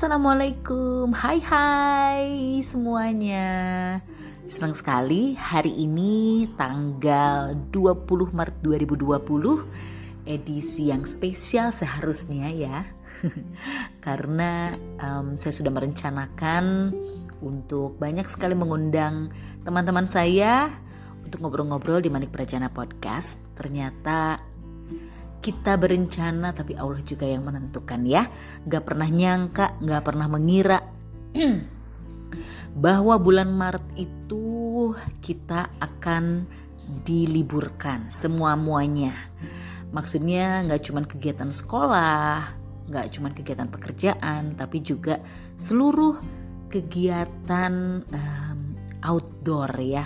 Assalamualaikum, hai semuanya. Senang sekali hari ini tanggal 20 Maret 2020, edisi yang spesial seharusnya ya. Karena saya sudah merencanakan untuk banyak sekali mengundang teman-teman saya untuk ngobrol-ngobrol di Manik Prajana Podcast. Ternyata kita berencana tapi Allah juga yang menentukan ya. Gak pernah nyangka, gak pernah mengira bahwa bulan Maret itu kita akan diliburkan semua-muanya. Maksudnya gak cuma kegiatan sekolah, gak cuma kegiatan pekerjaan, tapi juga seluruh kegiatan outdoor ya.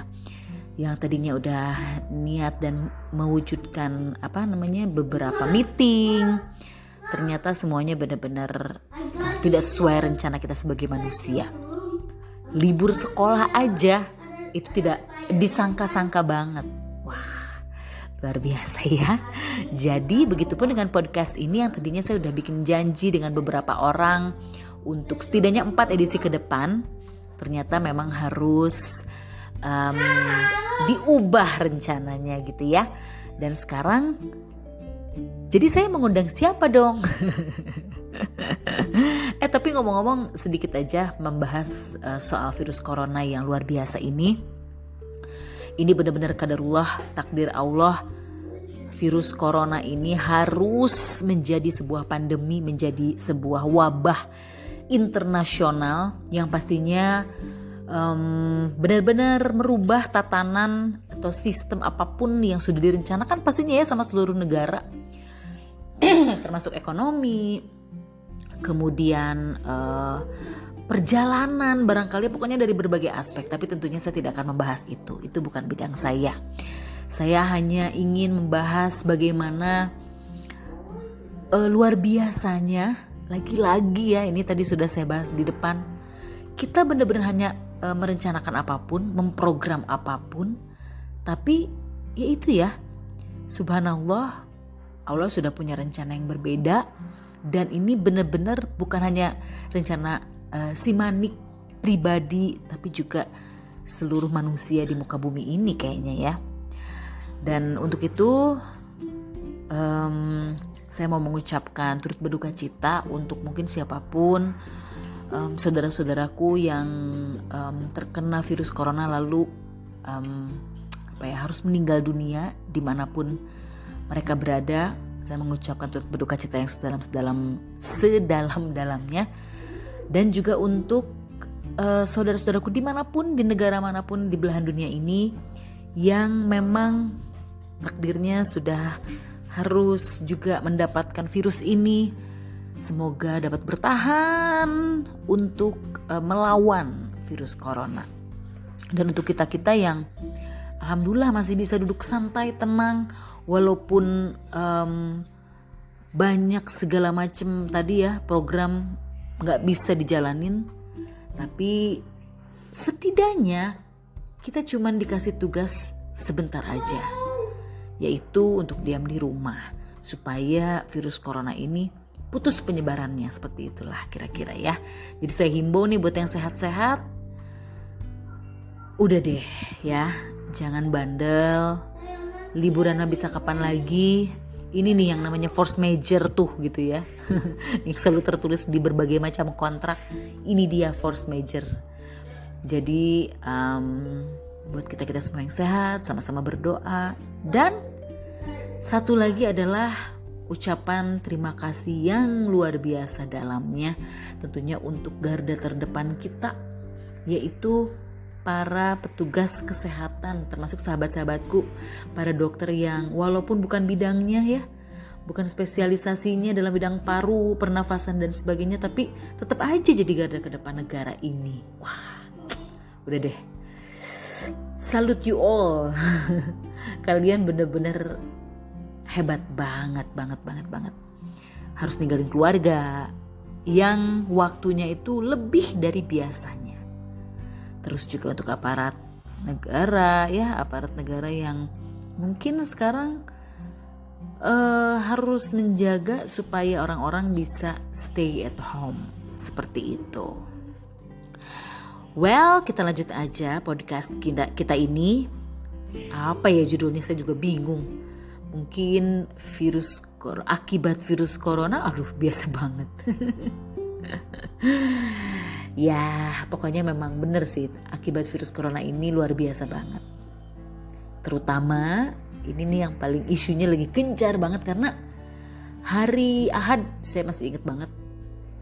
Yang tadinya udah niat dan mewujudkan beberapa meeting, ternyata semuanya benar-benar tidak sesuai rencana kita sebagai manusia. Libur sekolah aja itu tidak disangka-sangka banget. Wah, luar biasa ya. Jadi begitupun dengan podcast ini yang tadinya saya udah bikin janji dengan beberapa orang untuk setidaknya 4 edisi ke depan, ternyata memang harus diubah rencananya gitu ya. Dan sekarang jadi saya mengundang siapa dong? Tapi ngomong-ngomong sedikit aja membahas soal virus corona yang luar biasa ini. Ini benar-benar kadarullah, takdir Allah. Virus corona ini harus menjadi sebuah pandemi, menjadi sebuah wabah internasional yang pastinya benar-benar merubah tatanan atau sistem apapun yang sudah direncanakan pastinya ya sama seluruh negara, termasuk ekonomi, kemudian perjalanan, barangkali pokoknya dari berbagai aspek. Tapi tentunya saya tidak akan membahas itu bukan bidang saya. Saya hanya ingin membahas bagaimana luar biasanya, lagi-lagi ya ini tadi sudah saya bahas di depan, kita benar-benar hanya merencanakan apapun, memprogram apapun, tapi ya itu ya, subhanallah, Allah sudah punya rencana yang berbeda. Dan ini benar-benar bukan hanya rencana si Manik pribadi, tapi juga seluruh manusia di muka bumi ini kayaknya ya. Dan untuk itu saya mau mengucapkan turut berduka cita untuk mungkin siapapun saudara-saudaraku yang terkena virus corona lalu harus meninggal dunia dimanapun mereka berada. Saya mengucapkan turut berduka cita yang sedalam-dalamnya. Dan juga untuk saudara-saudaraku dimanapun, di negara manapun di belahan dunia ini yang memang takdirnya sudah harus juga mendapatkan virus ini. Semoga dapat bertahan untuk melawan virus corona. Dan untuk kita-kita yang alhamdulillah masih bisa duduk santai, tenang, walaupun banyak segala macam tadi ya program gak bisa dijalanin, tapi setidaknya kita cuma dikasih tugas sebentar aja, yaitu untuk diam di rumah supaya virus corona ini putus penyebarannya, seperti itulah kira-kira ya. Jadi saya himbau nih buat yang sehat-sehat, udah deh ya, jangan bandel. Liburannya bisa kapan lagi? Ini nih yang namanya force major tuh gitu ya. Yang selalu tertulis di berbagai macam kontrak, ini dia force major. Jadi buat kita-kita semua yang sehat, sama-sama berdoa. Dan satu lagi adalah ucapan terima kasih yang luar biasa dalamnya tentunya untuk garda terdepan kita, yaitu para petugas kesehatan, termasuk sahabat-sahabatku para dokter yang walaupun bukan bidangnya ya, bukan spesialisasinya dalam bidang paru, pernafasan dan sebagainya, tapi tetap aja jadi garda terdepan negara ini. Wah, udah deh, salute you all. Kalian bener-bener hebat banget. Harus ninggalin keluarga yang waktunya itu lebih dari biasanya. Terus juga untuk aparat negara yang mungkin sekarang harus menjaga supaya orang-orang bisa stay at home. Seperti itu. Well, kita lanjut aja podcast kita ini. Apa ya judulnya, saya juga bingung. Mungkin akibat virus corona. Aduh, biasa banget. Ya, pokoknya memang benar sih, akibat virus corona ini luar biasa banget. Terutama ini nih yang paling isunya lagi gencar banget, karena hari Ahad, saya masih ingat banget,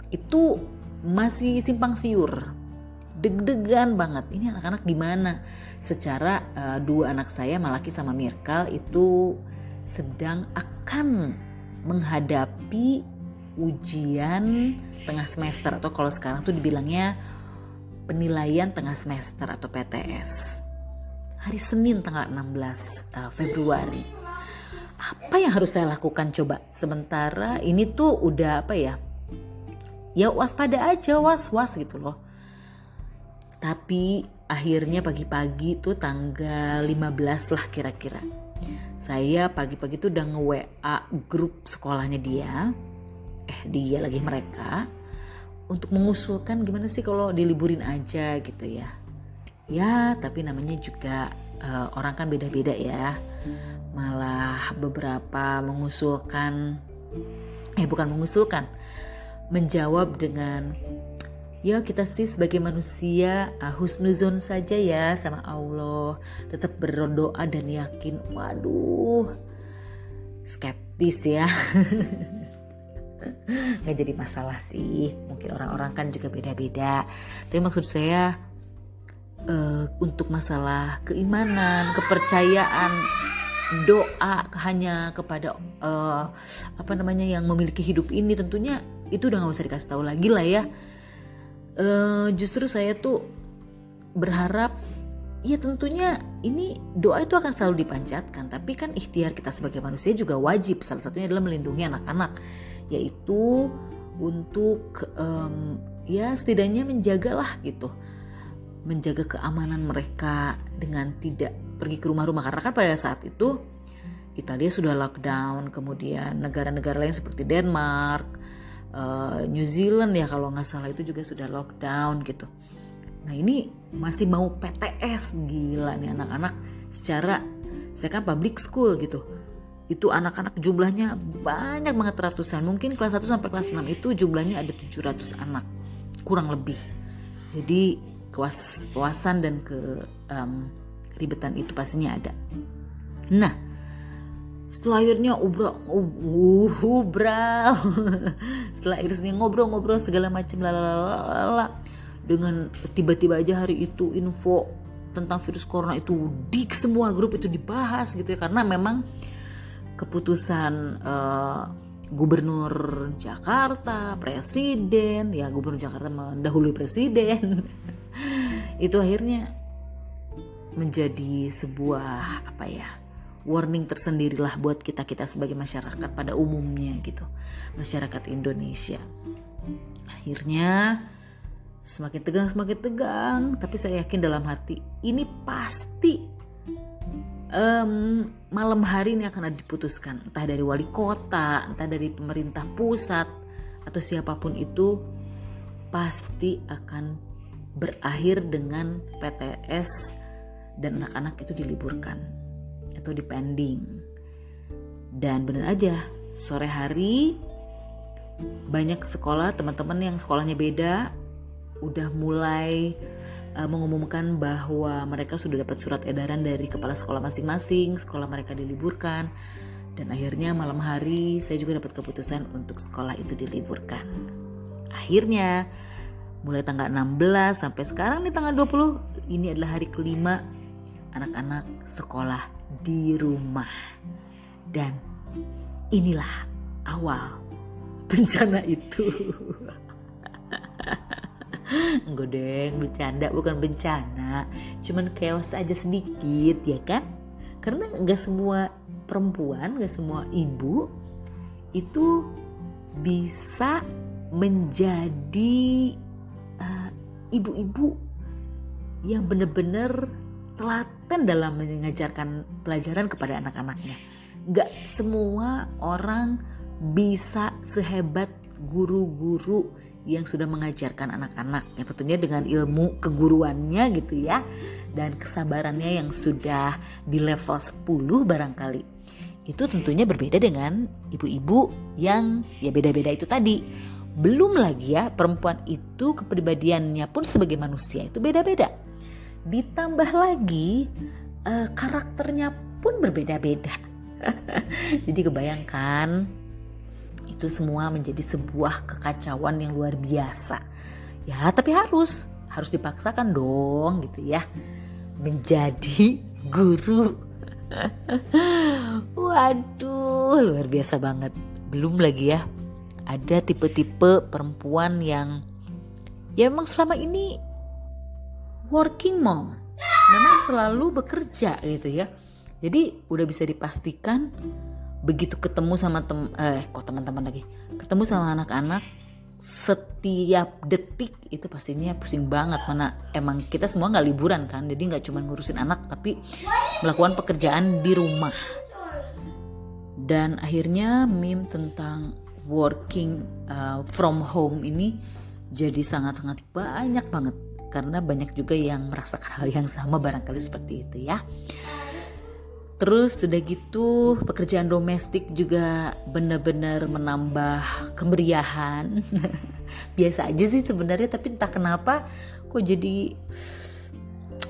itu masih simpang siur, deg-degan banget. Ini anak-anak gimana? Secara dua anak saya, Malaki sama Mirkal, itu sedang akan menghadapi ujian tengah semester, atau kalau sekarang tuh dibilangnya penilaian tengah semester atau PTS. Hari Senin tanggal 16 Februari. Apa yang harus saya lakukan coba? Sementara ini tuh udah apa ya? Ya waspada aja, was-was gitu loh. Tapi akhirnya pagi-pagi tuh tanggal 15 lah kira-kira. Saya pagi-pagi tuh udah nge-WA grup sekolahnya dia. Mereka untuk mengusulkan gimana sih kalau diliburin aja gitu ya. Ya tapi namanya juga orang kan beda-beda ya. Malah beberapa menjawab dengan, ya kita sih sebagai manusia husnuzon saja ya sama Allah, tetap berdoa dan yakin. Waduh, skeptis ya. Nggak jadi masalah sih, mungkin orang-orang kan juga beda-beda. Tapi maksud saya untuk masalah keimanan, kepercayaan, doa hanya kepada yang memiliki hidup ini, tentunya itu udah nggak usah dikasih tahu lagi lah ya. Justru saya tuh berharap ya tentunya ini doa itu akan selalu dipanjatkan, tapi kan ikhtiar kita sebagai manusia juga wajib. Salah satunya adalah melindungi anak-anak, yaitu untuk setidaknya menjagalah gitu, menjaga keamanan mereka dengan tidak pergi ke rumah-rumah, karena kan pada saat itu Italia sudah lockdown, kemudian negara-negara lain seperti Denmark, New Zealand ya kalau nggak salah itu juga sudah lockdown gitu. Nah ini masih mau PTS, gila nih anak-anak. Secara saya kan public school gitu, itu anak-anak jumlahnya banyak banget, ratusan. Mungkin kelas 1 sampai kelas 6 itu jumlahnya ada 700 anak kurang lebih. Jadi kewas-kewasan dan keribetan itu pastinya ada. Nah setelah akhirnya ngobrol-ngobrol segala macam lalalala. Dengan tiba-tiba aja hari itu info tentang virus corona itu di semua grup itu dibahas gitu ya, karena memang keputusan gubernur Jakarta, presiden, ya gubernur Jakarta mendahului presiden. Itu akhirnya menjadi sebuah warning tersendirilah buat kita sebagai masyarakat pada umumnya gitu, masyarakat Indonesia. Akhirnya semakin tegang, tapi saya yakin dalam hati ini pasti malam hari ini akan diputuskan, entah dari wali kota, entah dari pemerintah pusat atau siapapun itu, pasti akan berakhir dengan PTS dan anak-anak itu diliburkan atau dipending. Dan benar aja, sore hari banyak sekolah, teman-teman yang sekolahnya beda udah mulai mengumumkan bahwa mereka sudah dapat surat edaran dari kepala sekolah masing-masing, sekolah mereka diliburkan. Dan akhirnya malam hari saya juga dapat keputusan untuk sekolah itu diliburkan. Akhirnya mulai tanggal 16 sampai sekarang nih tanggal 20, ini adalah hari kelima anak-anak sekolah di rumah. Dan inilah awal bencana itu. Enggak deh, bercanda, bukan bencana, cuman chaos aja sedikit ya kan, karena gak semua perempuan, gak semua ibu itu bisa menjadi ibu-ibu yang benar-benar telaten dalam mengajarkan pelajaran kepada anak-anaknya. Gak semua orang bisa sehebat guru-guru yang sudah mengajarkan anak-anak ya, tentunya dengan ilmu keguruannya gitu ya, dan kesabarannya yang sudah di level 10 barangkali. Itu tentunya berbeda dengan ibu-ibu yang ya beda-beda itu tadi. Belum lagi ya, perempuan itu kepribadiannya pun sebagai manusia itu beda-beda. Ditambah lagi karakternya pun berbeda-beda. Jadi kebayangkan, itu semua menjadi sebuah kekacauan yang luar biasa. Ya tapi harus dipaksakan dong gitu ya, menjadi guru. Waduh, luar biasa banget. Belum lagi ya, ada tipe-tipe perempuan yang ya emang selama ini working mom, memang selalu bekerja gitu ya. Jadi udah bisa dipastikan begitu ketemu sama teman-teman lagi, ketemu sama anak-anak, setiap detik itu pastinya pusing banget. Mana emang kita semua nggak liburan kan, jadi nggak cuma ngurusin anak tapi melakukan pekerjaan di rumah. Dan akhirnya meme tentang working from home ini jadi sangat-sangat banyak banget, karena banyak juga yang merasakan hal yang sama barangkali seperti itu ya. Terus sudah gitu pekerjaan domestik juga benar-benar menambah kemeriahan. Biasa aja sih sebenarnya, tapi entah kenapa kok jadi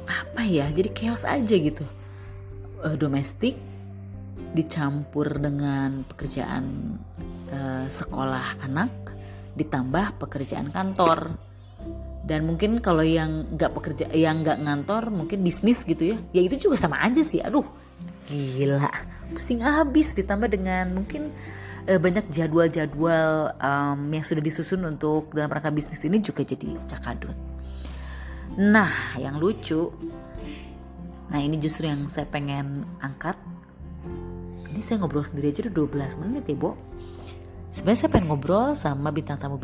apa ya, jadi chaos aja gitu. Domestik dicampur dengan pekerjaan sekolah anak, ditambah pekerjaan kantor. Dan mungkin kalau yang nggak pekerja, yang nggak ngantor mungkin bisnis gitu ya, ya itu juga sama aja sih. Aduh, gila, pusing habis. Ditambah dengan mungkin banyak jadwal-jadwal yang sudah disusun untuk dalam rangka bisnis ini juga jadi cakadut. Nah, yang lucu, nah ini justru yang saya pengen angkat. Ini saya ngobrol sendiri aja udah 12 menit ya, Bo. Sebenarnya saya pengen ngobrol sama bintang tamu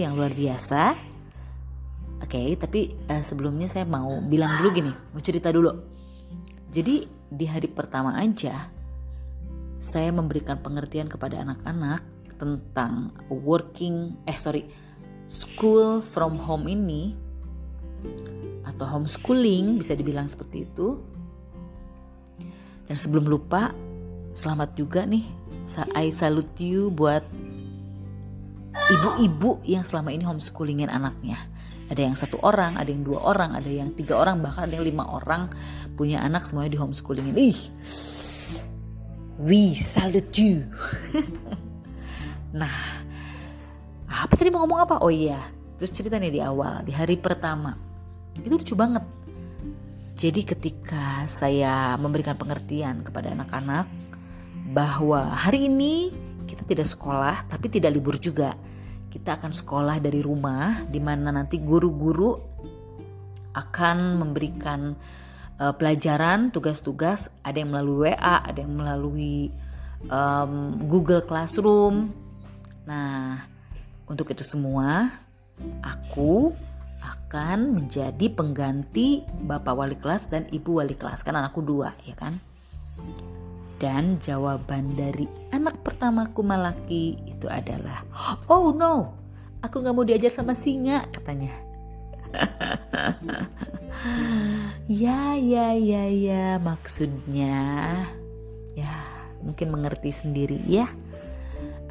yang luar biasa. Oke, tapi sebelumnya saya mau bilang dulu gini, mau cerita dulu. Jadi di hari pertama aja saya memberikan pengertian kepada anak-anak tentang school from home ini, atau homeschooling bisa dibilang seperti itu. Dan sebelum lupa, selamat juga nih, I salute you buat ibu-ibu yang selama ini homeschoolingin anaknya. Ada yang 1 orang, ada yang 2 orang, ada yang 3 orang, bahkan ada yang 5 orang punya anak semuanya di homeschoolingin. Ih, we salute you. Nah, apa tadi mau ngomong apa? Oh iya, terus cerita nih di awal, di hari pertama. Itu lucu banget. Jadi ketika saya memberikan pengertian kepada anak-anak bahwa hari ini kita tidak sekolah tapi tidak libur juga. Kita akan sekolah dari rumah, di mana nanti guru-guru akan memberikan pelajaran, tugas-tugas. Ada yang melalui WA, ada yang melalui Google Classroom. Nah, untuk itu semua, aku akan menjadi pengganti bapak wali kelas dan ibu wali kelas. Kan anakku 2, ya kan? Dan jawaban dari anak pertamaku Malaki itu adalah, oh no, aku gak mau diajar sama singa, katanya. Ya, maksudnya ya mungkin mengerti sendiri ya.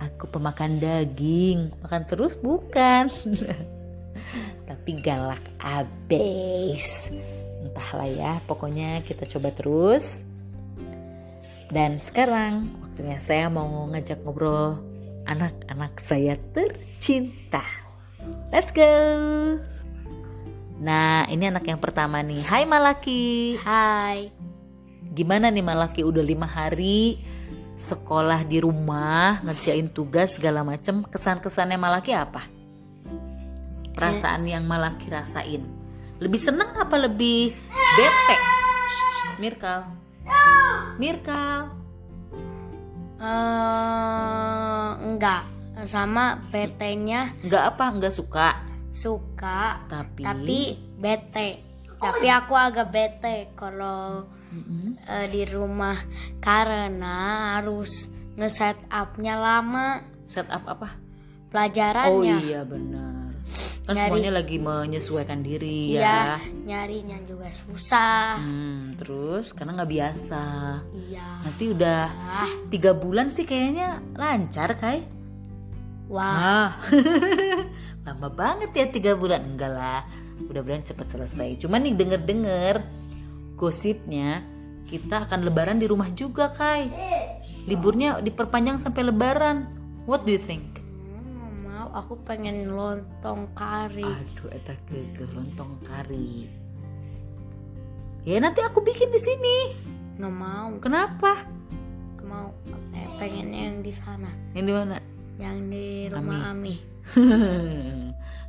Aku pemakan daging, makan terus bukan. Tapi galak abis. Entahlah ya, pokoknya kita coba terus. Dan sekarang waktunya saya mau ngajak ngobrol anak-anak saya tercinta. Let's go. Nah, ini anak yang pertama nih. Hai Malaki. Hai. Gimana nih Malaki, udah 5 hari sekolah di rumah, ngerjain tugas segala macam. Kesan-kesannya Malaki apa? Perasaan yang Malaki rasain, lebih seneng apa lebih bete? Mirkal. Enggak sama PT-nya. Enggak suka. Suka, tapi bete. Tapi aku agak bete kalau di rumah, karena harus nge-set up-nya lama. Set up apa? Pelajarannya. Oh iya benar. Kan nyari, semuanya lagi menyesuaikan diri ya. Nyarinya juga susah. Terus karena nggak biasa. Iya. Nanti udah 3 bulan sih kayaknya lancar Kai. Wah. Lama banget ya 3 bulan. Enggak lah. Mudah-mudahan cepat selesai. Cuman nih denger-denger gosipnya kita akan lebaran di rumah juga Kai. Liburnya diperpanjang sampai lebaran. What do you think? Aku pengen lontong kari. Aduh, eta geugeuh lontong kari. Ya nanti aku bikin di sini. Nggak mau. Kenapa? Nggak mau. Pengen yang di sana. Yang di mana? Yang di rumah Ami.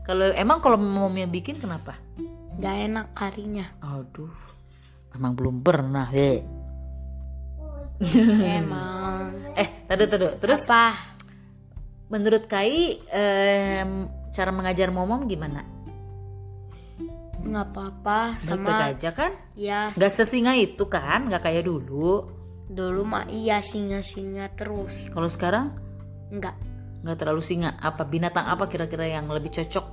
Kalau mamanya bikin kenapa? Nggak enak karinya. Aduh, emang belum pernah. Emang. Tadu. Terus? Apa? Menurut Kai, cara mengajar momom gimana? Nggak apa-apa, sama aja kan? Ya. Nggak sesinga itu kan? Nggak kayak dulu. Dulu mah iya singa-singa terus. Kalau sekarang? Nggak. Nggak terlalu singa. Apa binatang apa kira-kira yang lebih cocok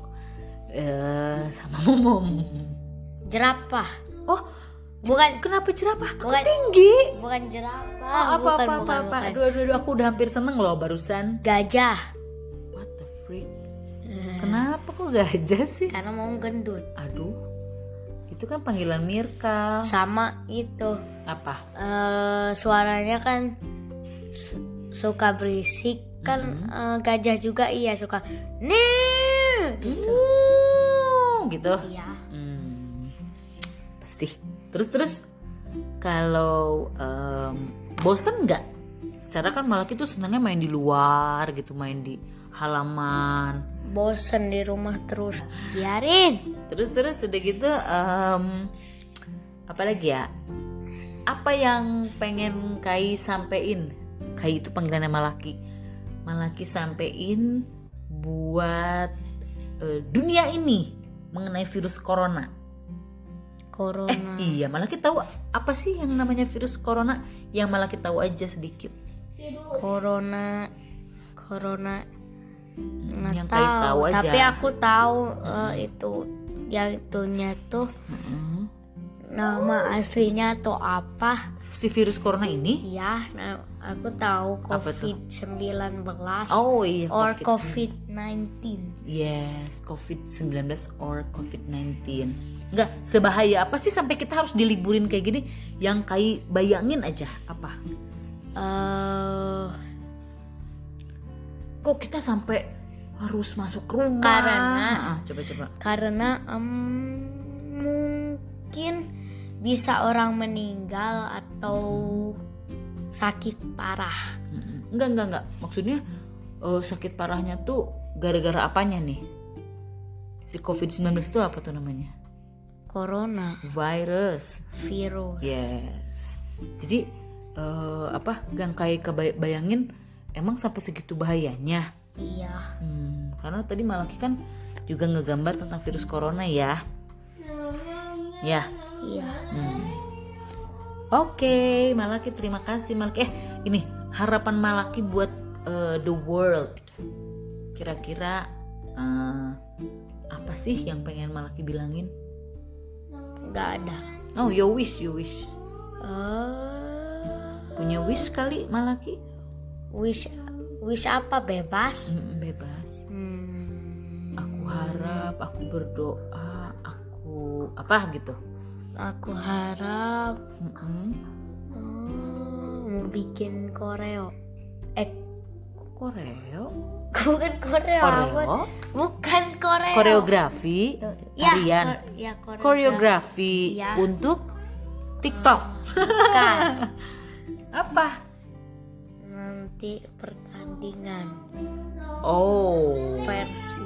sama momom? Jerapah. Oh, bukan. Kenapa jerapah? Bukan, aku tinggi. Bukan jerapah. Apa. Aduh, aku udah hampir seneng loh barusan. Gajah. What the freak? Kenapa kok gajah sih? Karena mau gendut. Aduh, itu kan panggilan Mirkal. Sama itu. Apa? Suaranya kan suka berisik kan. Gajah juga iya suka. Nih. Gitu. Iya. Pesih. Terus kalau bosen nggak? Secara kan Malaki tuh senangnya main di luar gitu, main di halaman. Bosen di rumah terus, biarin. Terus udah gitu, apa lagi ya? Apa yang pengen Kai sampein? Kai itu panggilannya Malaki. Malaki sampein buat dunia ini mengenai virus corona. Iya, Malaki tahu apa sih yang namanya virus corona? Yang Malaki tahu aja sedikit. Corona yang Kai tahu aja. Tapi aku tahu itu yang itunya tuh nama aslinya tuh apa? Si virus corona ini? Iya, nah, aku tahu COVID-19. Oh iya, or COVID-19. Yes, COVID-19 or COVID-19. Enggak, sebahaya apa sih sampai kita harus diliburin kayak gini? Yang Kai bayangin aja apa? Kok kita sampai harus masuk rumah? Karena mungkin bisa orang meninggal atau sakit parah. Enggak. Maksudnya sakit parahnya tuh gara-gara apanya nih? Si COVID-19 itu apa tuh namanya? Corona virus. Yes. Jadi yang Kai bayangin emang sampai segitu bahayanya? Iya. Karena tadi Malaki kan juga ngegambar tentang virus corona ya. Ya. Iya. Oke, Malaki terima kasih Malaki. Ini harapan Malaki buat the world. Kira-kira apa sih yang pengen Malaki bilangin? Nggak ada. Oh, you wish. Punya wish kali Malaki? Wish apa? Bebas. Bebas. Aku harap, aku berdoa, aku apa gitu. Aku harap mau bikin koreo. Koreo? Bukan koreo. Koreografi tarian. Ya, koreografi ya. Untuk TikTok. Bukan. Apa? Nanti pertandingan. Oh. Versi.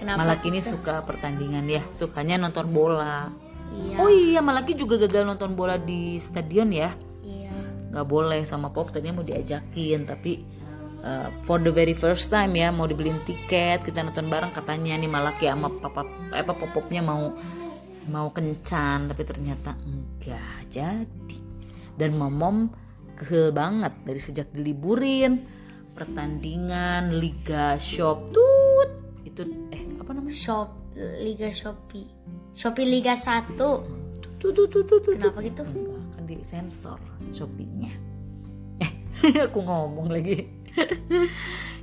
Kenapa Malaki ini suka pertandingan ya? Sukanya nonton bola. Iya. Oh iya, Malaki juga gagal nonton bola di stadion ya? Iya. Gak boleh sama Pop, tadinya mau diajakin tapi. For the very first time ya, mau dibeliin tiket kita nonton bareng, katanya nih Malaki sama papa popopnya mau kencan, tapi ternyata enggak jadi. Dan momom kehel banget dari sejak diliburin pertandingan Liga Shop tut itu apa namanya? Shopee Liga 1. Tuh. Kenapa gitu? Enggak, kan di sensor Shopee-nya. Aku ngomong lagi.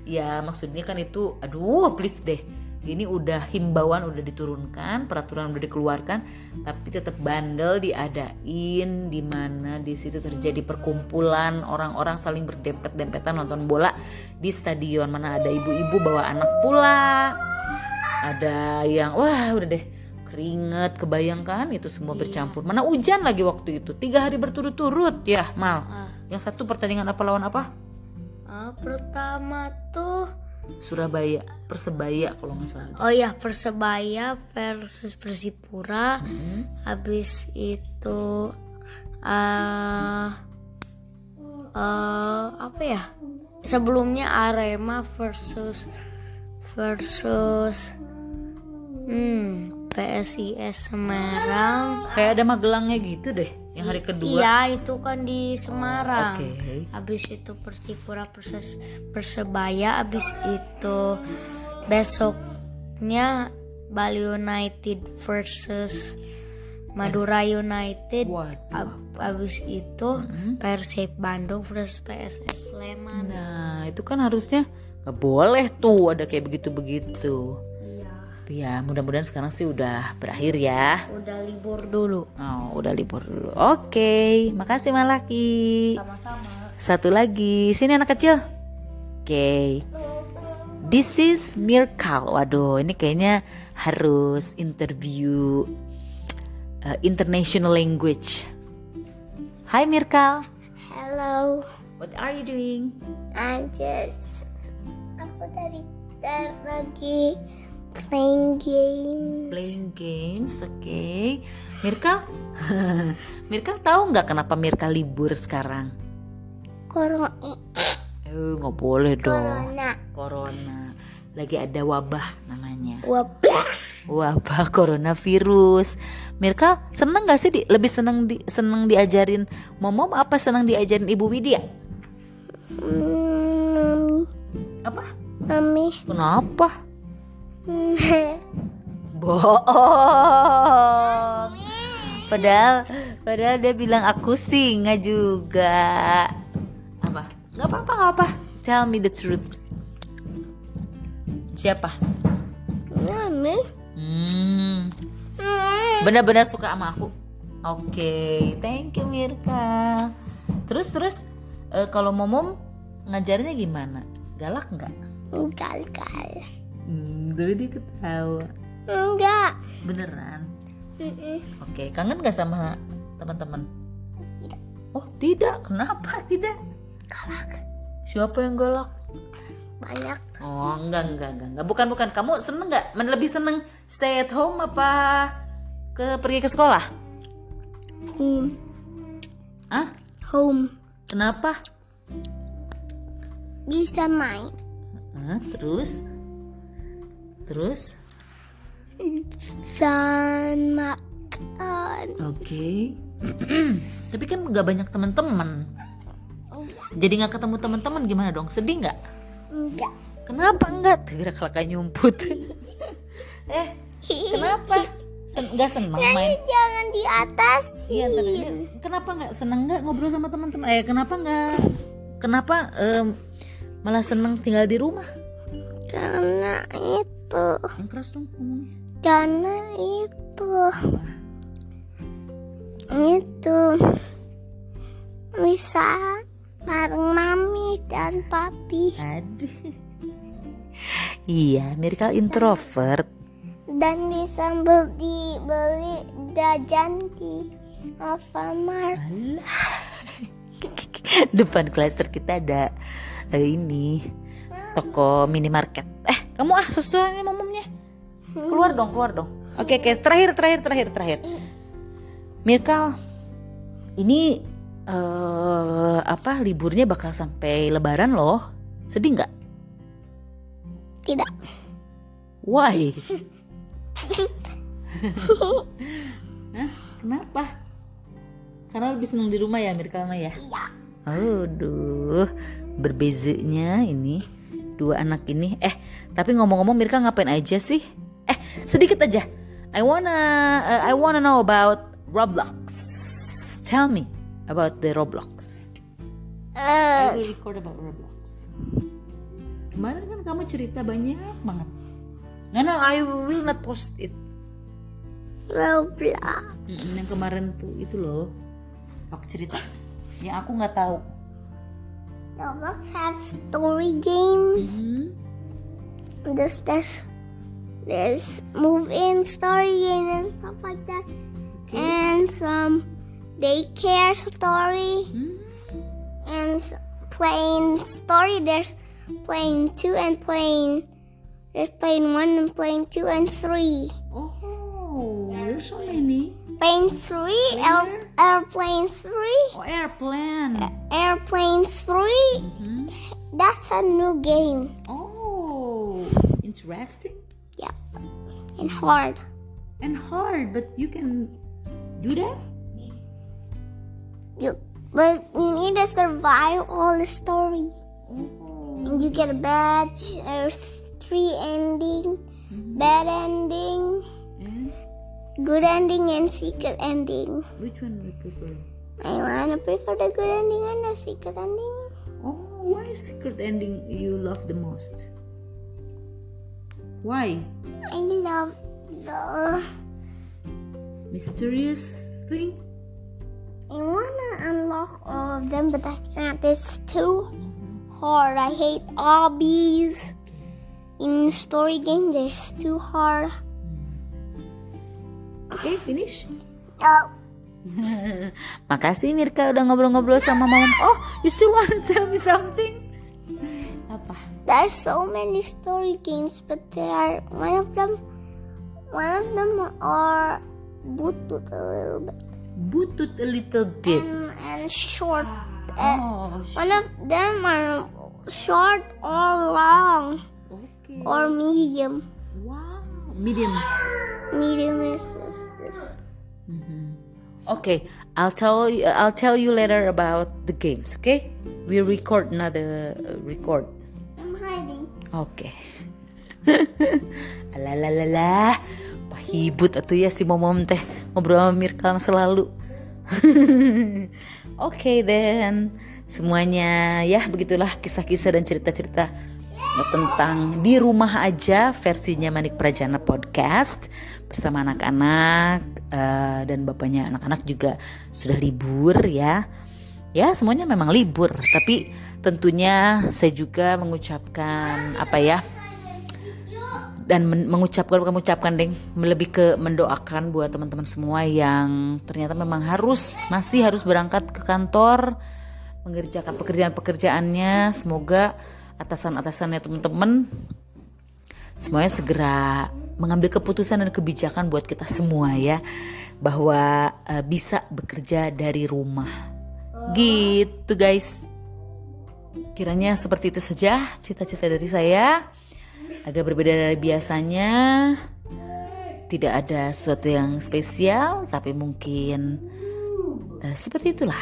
Ya maksudnya kan itu, aduh please deh. Ini udah himbauan udah diturunkan, peraturan udah dikeluarkan, tapi tetap bandel diadain, di mana di situ terjadi perkumpulan orang-orang saling berdempet-dempetan nonton bola di stadion. Mana ada ibu-ibu bawa anak pula, ada yang wah udah deh keringet, kebayangkan itu semua bercampur. Mana hujan lagi waktu itu 3 hari berturut-turut ya Mal. Yang satu pertandingan apa lawan apa? Pertama tuh Surabaya, Persebaya kalau nggak salah. Oh iya, Persebaya versus Persipura. Habis itu apa ya? Sebelumnya Arema versus PSIS Semarang. Kayak ada Magelangnya gitu deh, yang hari kedua. Iya, itu kan di Semarang. Okay. Habis itu Persipura versus Persebaya, habis itu besoknya Bali United versus Madura United. Habis itu Persib Bandung versus PS Sleman. Nah, itu kan harusnya nggak boleh tuh ada kayak begitu-begitu. Ya mudah-mudahan sekarang sih udah berakhir ya. Udah libur dulu. Oke, makasih Malaki. Sama-sama. Satu lagi, sini anak kecil. Oke. This is Mirkal. Waduh, ini kayaknya harus interview international language. Hi Mirkal. Hello. What are you doing? Aku dari lagi playing games, okay. Mirkal tahu nggak kenapa Mirkal libur sekarang? Nggak boleh dong. Corona. Lagi ada wabah namanya. Wabah coronavirus. Mirkal seneng nggak sih? Lebih seneng diajarin mom apa seneng diajarin Ibu Widya? Apa? Mami. Kenapa? Bohong. Padahal dia bilang aku singa juga. Apa? Gak apa-apa. Tell me the truth. Siapa? Mami. Benar-benar suka sama aku. Oke, thank you Mirka. Terus kalau Momom ngajarnya gimana? Galak nggak? Galak. Dulu dia ketawa. Enggak. Beneran? Oke, kangen gak sama teman-teman? Tidak. Oh tidak, kenapa tidak? Galak. Siapa yang galak? Banyak. Oh enggak. Bukan. Kamu seneng gak? Lebih seneng stay at home apa pergi ke sekolah? Home. Kenapa? Bisa main. Terus? Dan makan. Oke. Tapi kan gak banyak teman-teman. Jadi gak ketemu teman-teman gimana dong? Sedih gak? Enggak. Kenapa enggak? Gerak-gerak nyumput. Kenapa? Gak senang main? Jangan di atas. Iya, kenapa gak senang gak ngobrol sama teman-teman? Kenapa malah senang tinggal di rumah? Karena itu. Yang keras dong ngomongnya. Karena itu. Apa? Itu bisa bareng mami dan papi. Aduh. Iya, Mirkal introvert. Dan bisa beli jajan di Alfamart. Alah. Depan klaster kita ada ini toko minimarket. Kamu susunya momomnya. Keluar dong. Oke, terakhir. Mirkal, ini liburnya bakal sampai Lebaran loh. Sedih nggak? Tidak. Why? Kenapa? Karena lebih senang di rumah ya Mirkal mah ya. Iya. Aduh, berbezanya ini. Dua anak ini. Tapi ngomong-ngomong Mirka ngapain aja sih? sedikit aja. I wanna know about Roblox. Tell me about the Roblox. I will record about Roblox. Kemarin kan kamu cerita banyak banget. No, I will not post it. Roblox. Yang kemarin tuh itu loh. Aku cerita. Ya aku nggak tahu. Roblox have story games. Mm-hmm. There's move in story games and stuff like that. Okay. And some daycare story. Mm-hmm. And playing story. There's playing 2 and playing. There's playing 1 and playing 2 and 3. Oh, there's so many. Plane 3, airplane 3. Oh, airplane. Airplane 3. Mm-hmm. That's a new game. Oh, interesting. Yep. And hard. But you can do that? But you need to survive all the story. Oh. And you get a badge. There's 3 ending, mm-hmm. Bad ending. And? Good ending and secret ending. Which one do you prefer? I wanna prefer the good ending and the secret ending. Oh, why secret ending you love the most? Why? I love the mysterious thing. I wanna unlock all of them, but I can't. It's too hard. I hate obbies. In story game, there's too hard. Okay, finish. No. Makasih Mirka udah ngobrol-ngobrol sama Mama. Oh, you still want to tell me something? Apa? There's so many story games, but there are one of them are butut a little bit. And short. One of them are short or long. Okay. Or medium. Wow, medium is this. Mm-hmm. Okay, I'll tell you later about the games. Okay, we record another record. I'm hiding. Okay. Alalala, pahibut atuh ya si Momom teh ngobrol sama Mirkal selalu. Okay then, semuanya ya begitulah kisah-kisah dan cerita-cerita tentang di rumah aja versinya Manik Prajana Podcast bersama anak-anak dan bapaknya anak-anak juga sudah libur ya. Ya semuanya memang libur, tapi tentunya saya juga mengucapkan apa ya? Dan mengucapkan deng, lebih ke mendoakan buat teman-teman semua yang ternyata memang masih harus berangkat ke kantor mengerjakan pekerjaan-pekerjaannya. Semoga atasan-atasannya teman-teman semuanya segera mengambil keputusan dan kebijakan buat kita semua ya, bahwa bisa bekerja dari rumah gitu guys. Kiranya seperti itu saja cita-cita dari saya, agak berbeda dari biasanya, tidak ada sesuatu yang spesial, tapi mungkin seperti itulah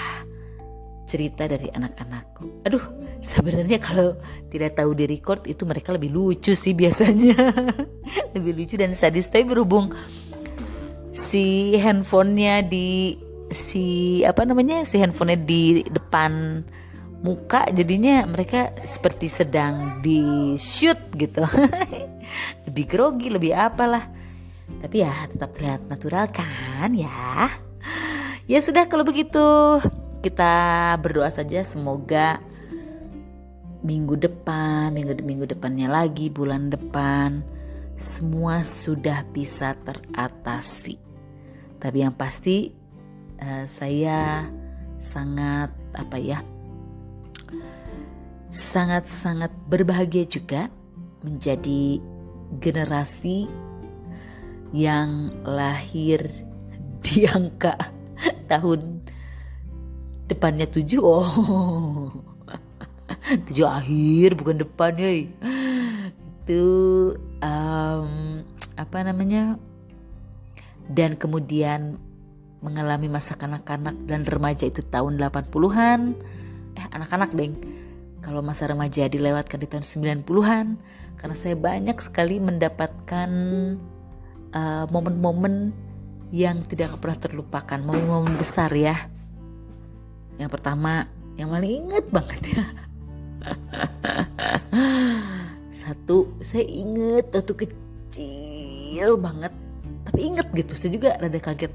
cerita dari anak-anakku. Aduh, sebenarnya kalau tidak tahu di record itu mereka lebih lucu sih biasanya. Lebih lucu dan sadis, tapi berhubung si handphonenya handphonenya di depan muka, jadinya mereka seperti sedang di shoot gitu. Lebih grogi, lebih apalah. Tapi ya tetap terlihat natural kan ya. Ya sudah kalau begitu. Kita berdoa saja semoga minggu depannya lagi, bulan depan semua sudah bisa teratasi. Tapi yang pasti saya sangat berbahagia juga menjadi generasi yang lahir di angka tahun depannya 7. Oh. 7 akhir bukan depan, hei. Itu dan kemudian mengalami masa kanak-kanak dan remaja itu tahun 80-an. Anak-anak, Deng. Kalau masa remaja dilewatkan di tahun 90-an, karena saya banyak sekali mendapatkan momen-momen yang tidak pernah terlupakan, momen-momen besar ya. Yang pertama, yang paling inget banget ya. Satu, saya inget waktu kecil banget, tapi inget gitu, saya juga rada kaget.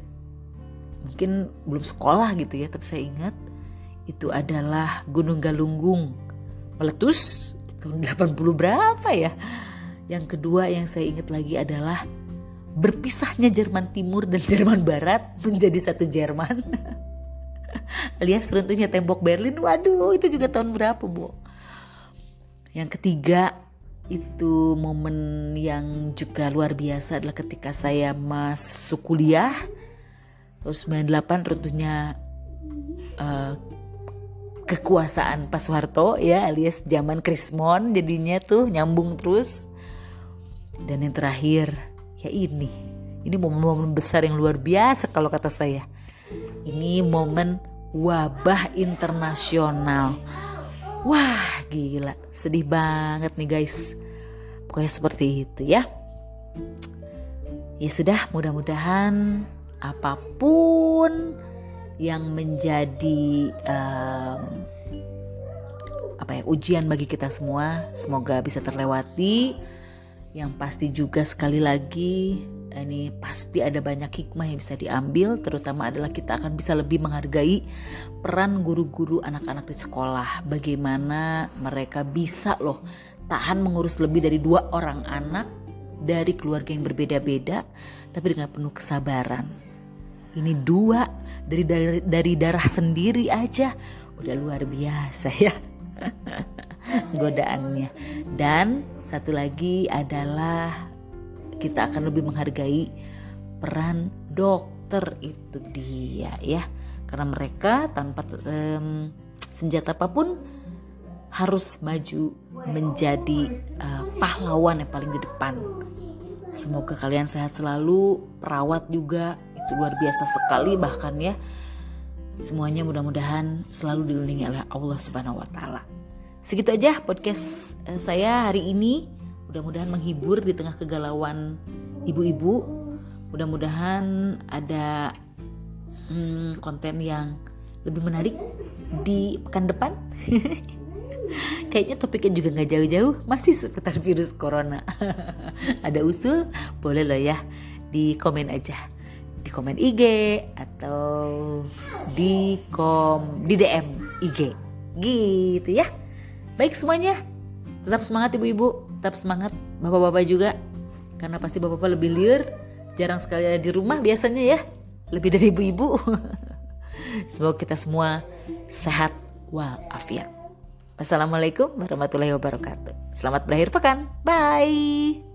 Mungkin belum sekolah gitu ya, tapi saya ingat itu adalah Gunung Galunggung meletus tahun 80 berapa ya. Yang kedua yang saya ingat lagi adalah berpisahnya Jerman Timur dan Jerman Barat menjadi satu Jerman. Alias runtuhnya tembok Berlin. Waduh, itu juga tahun berapa, Bu? Yang ketiga itu momen yang juga luar biasa adalah ketika saya masuk kuliah tahun 98 runtuhnya kekuasaan Pak Soeharto ya, alias zaman Krismon, jadinya tuh nyambung terus. Dan yang terakhir ya ini momen-momen besar yang luar biasa kalau kata saya. Ini momen wabah internasional. Wah gila, sedih banget nih guys. Pokoknya seperti itu ya. Ya sudah, mudah-mudahan apapun yang menjadi ujian bagi kita semua, semoga bisa terlewati. Yang pasti juga sekali lagi, ini pasti ada banyak hikmah yang bisa diambil, terutama adalah kita akan bisa lebih menghargai peran guru-guru anak-anak di sekolah. Bagaimana mereka bisa loh tahan mengurus lebih dari 2 orang anak dari keluarga yang berbeda-beda, tapi dengan penuh kesabaran. Ini 2 dari darah sendiri aja udah luar biasa ya godaannya. Dan satu lagi adalah kita akan lebih menghargai peran dokter itu dia ya, karena mereka tanpa senjata apapun harus maju menjadi pahlawan yang paling di depan. Semoga kalian sehat selalu, perawat juga luar biasa sekali bahkan ya. Semuanya mudah-mudahan selalu dilindungi oleh Allah Subhanahu wa taala. Segitu aja podcast saya hari ini. Mudah-mudahan menghibur di tengah kegalauan ibu-ibu. Mudah-mudahan ada konten yang lebih menarik di pekan depan. Kayaknya topiknya juga gak jauh-jauh, masih seputar virus corona. Ada usul? Boleh loh ya, di komen aja. Di komen IG atau di DM IG gitu ya. Baik semuanya, tetap semangat ibu-ibu, tetap semangat bapak-bapak juga, karena pasti bapak-bapak lebih liar, jarang sekali ada di rumah biasanya ya, lebih dari ibu-ibu. Semoga kita semua sehat walafiat. Wassalamualaikum warahmatullahi wabarakatuh. Selamat berakhir pekan. Bye.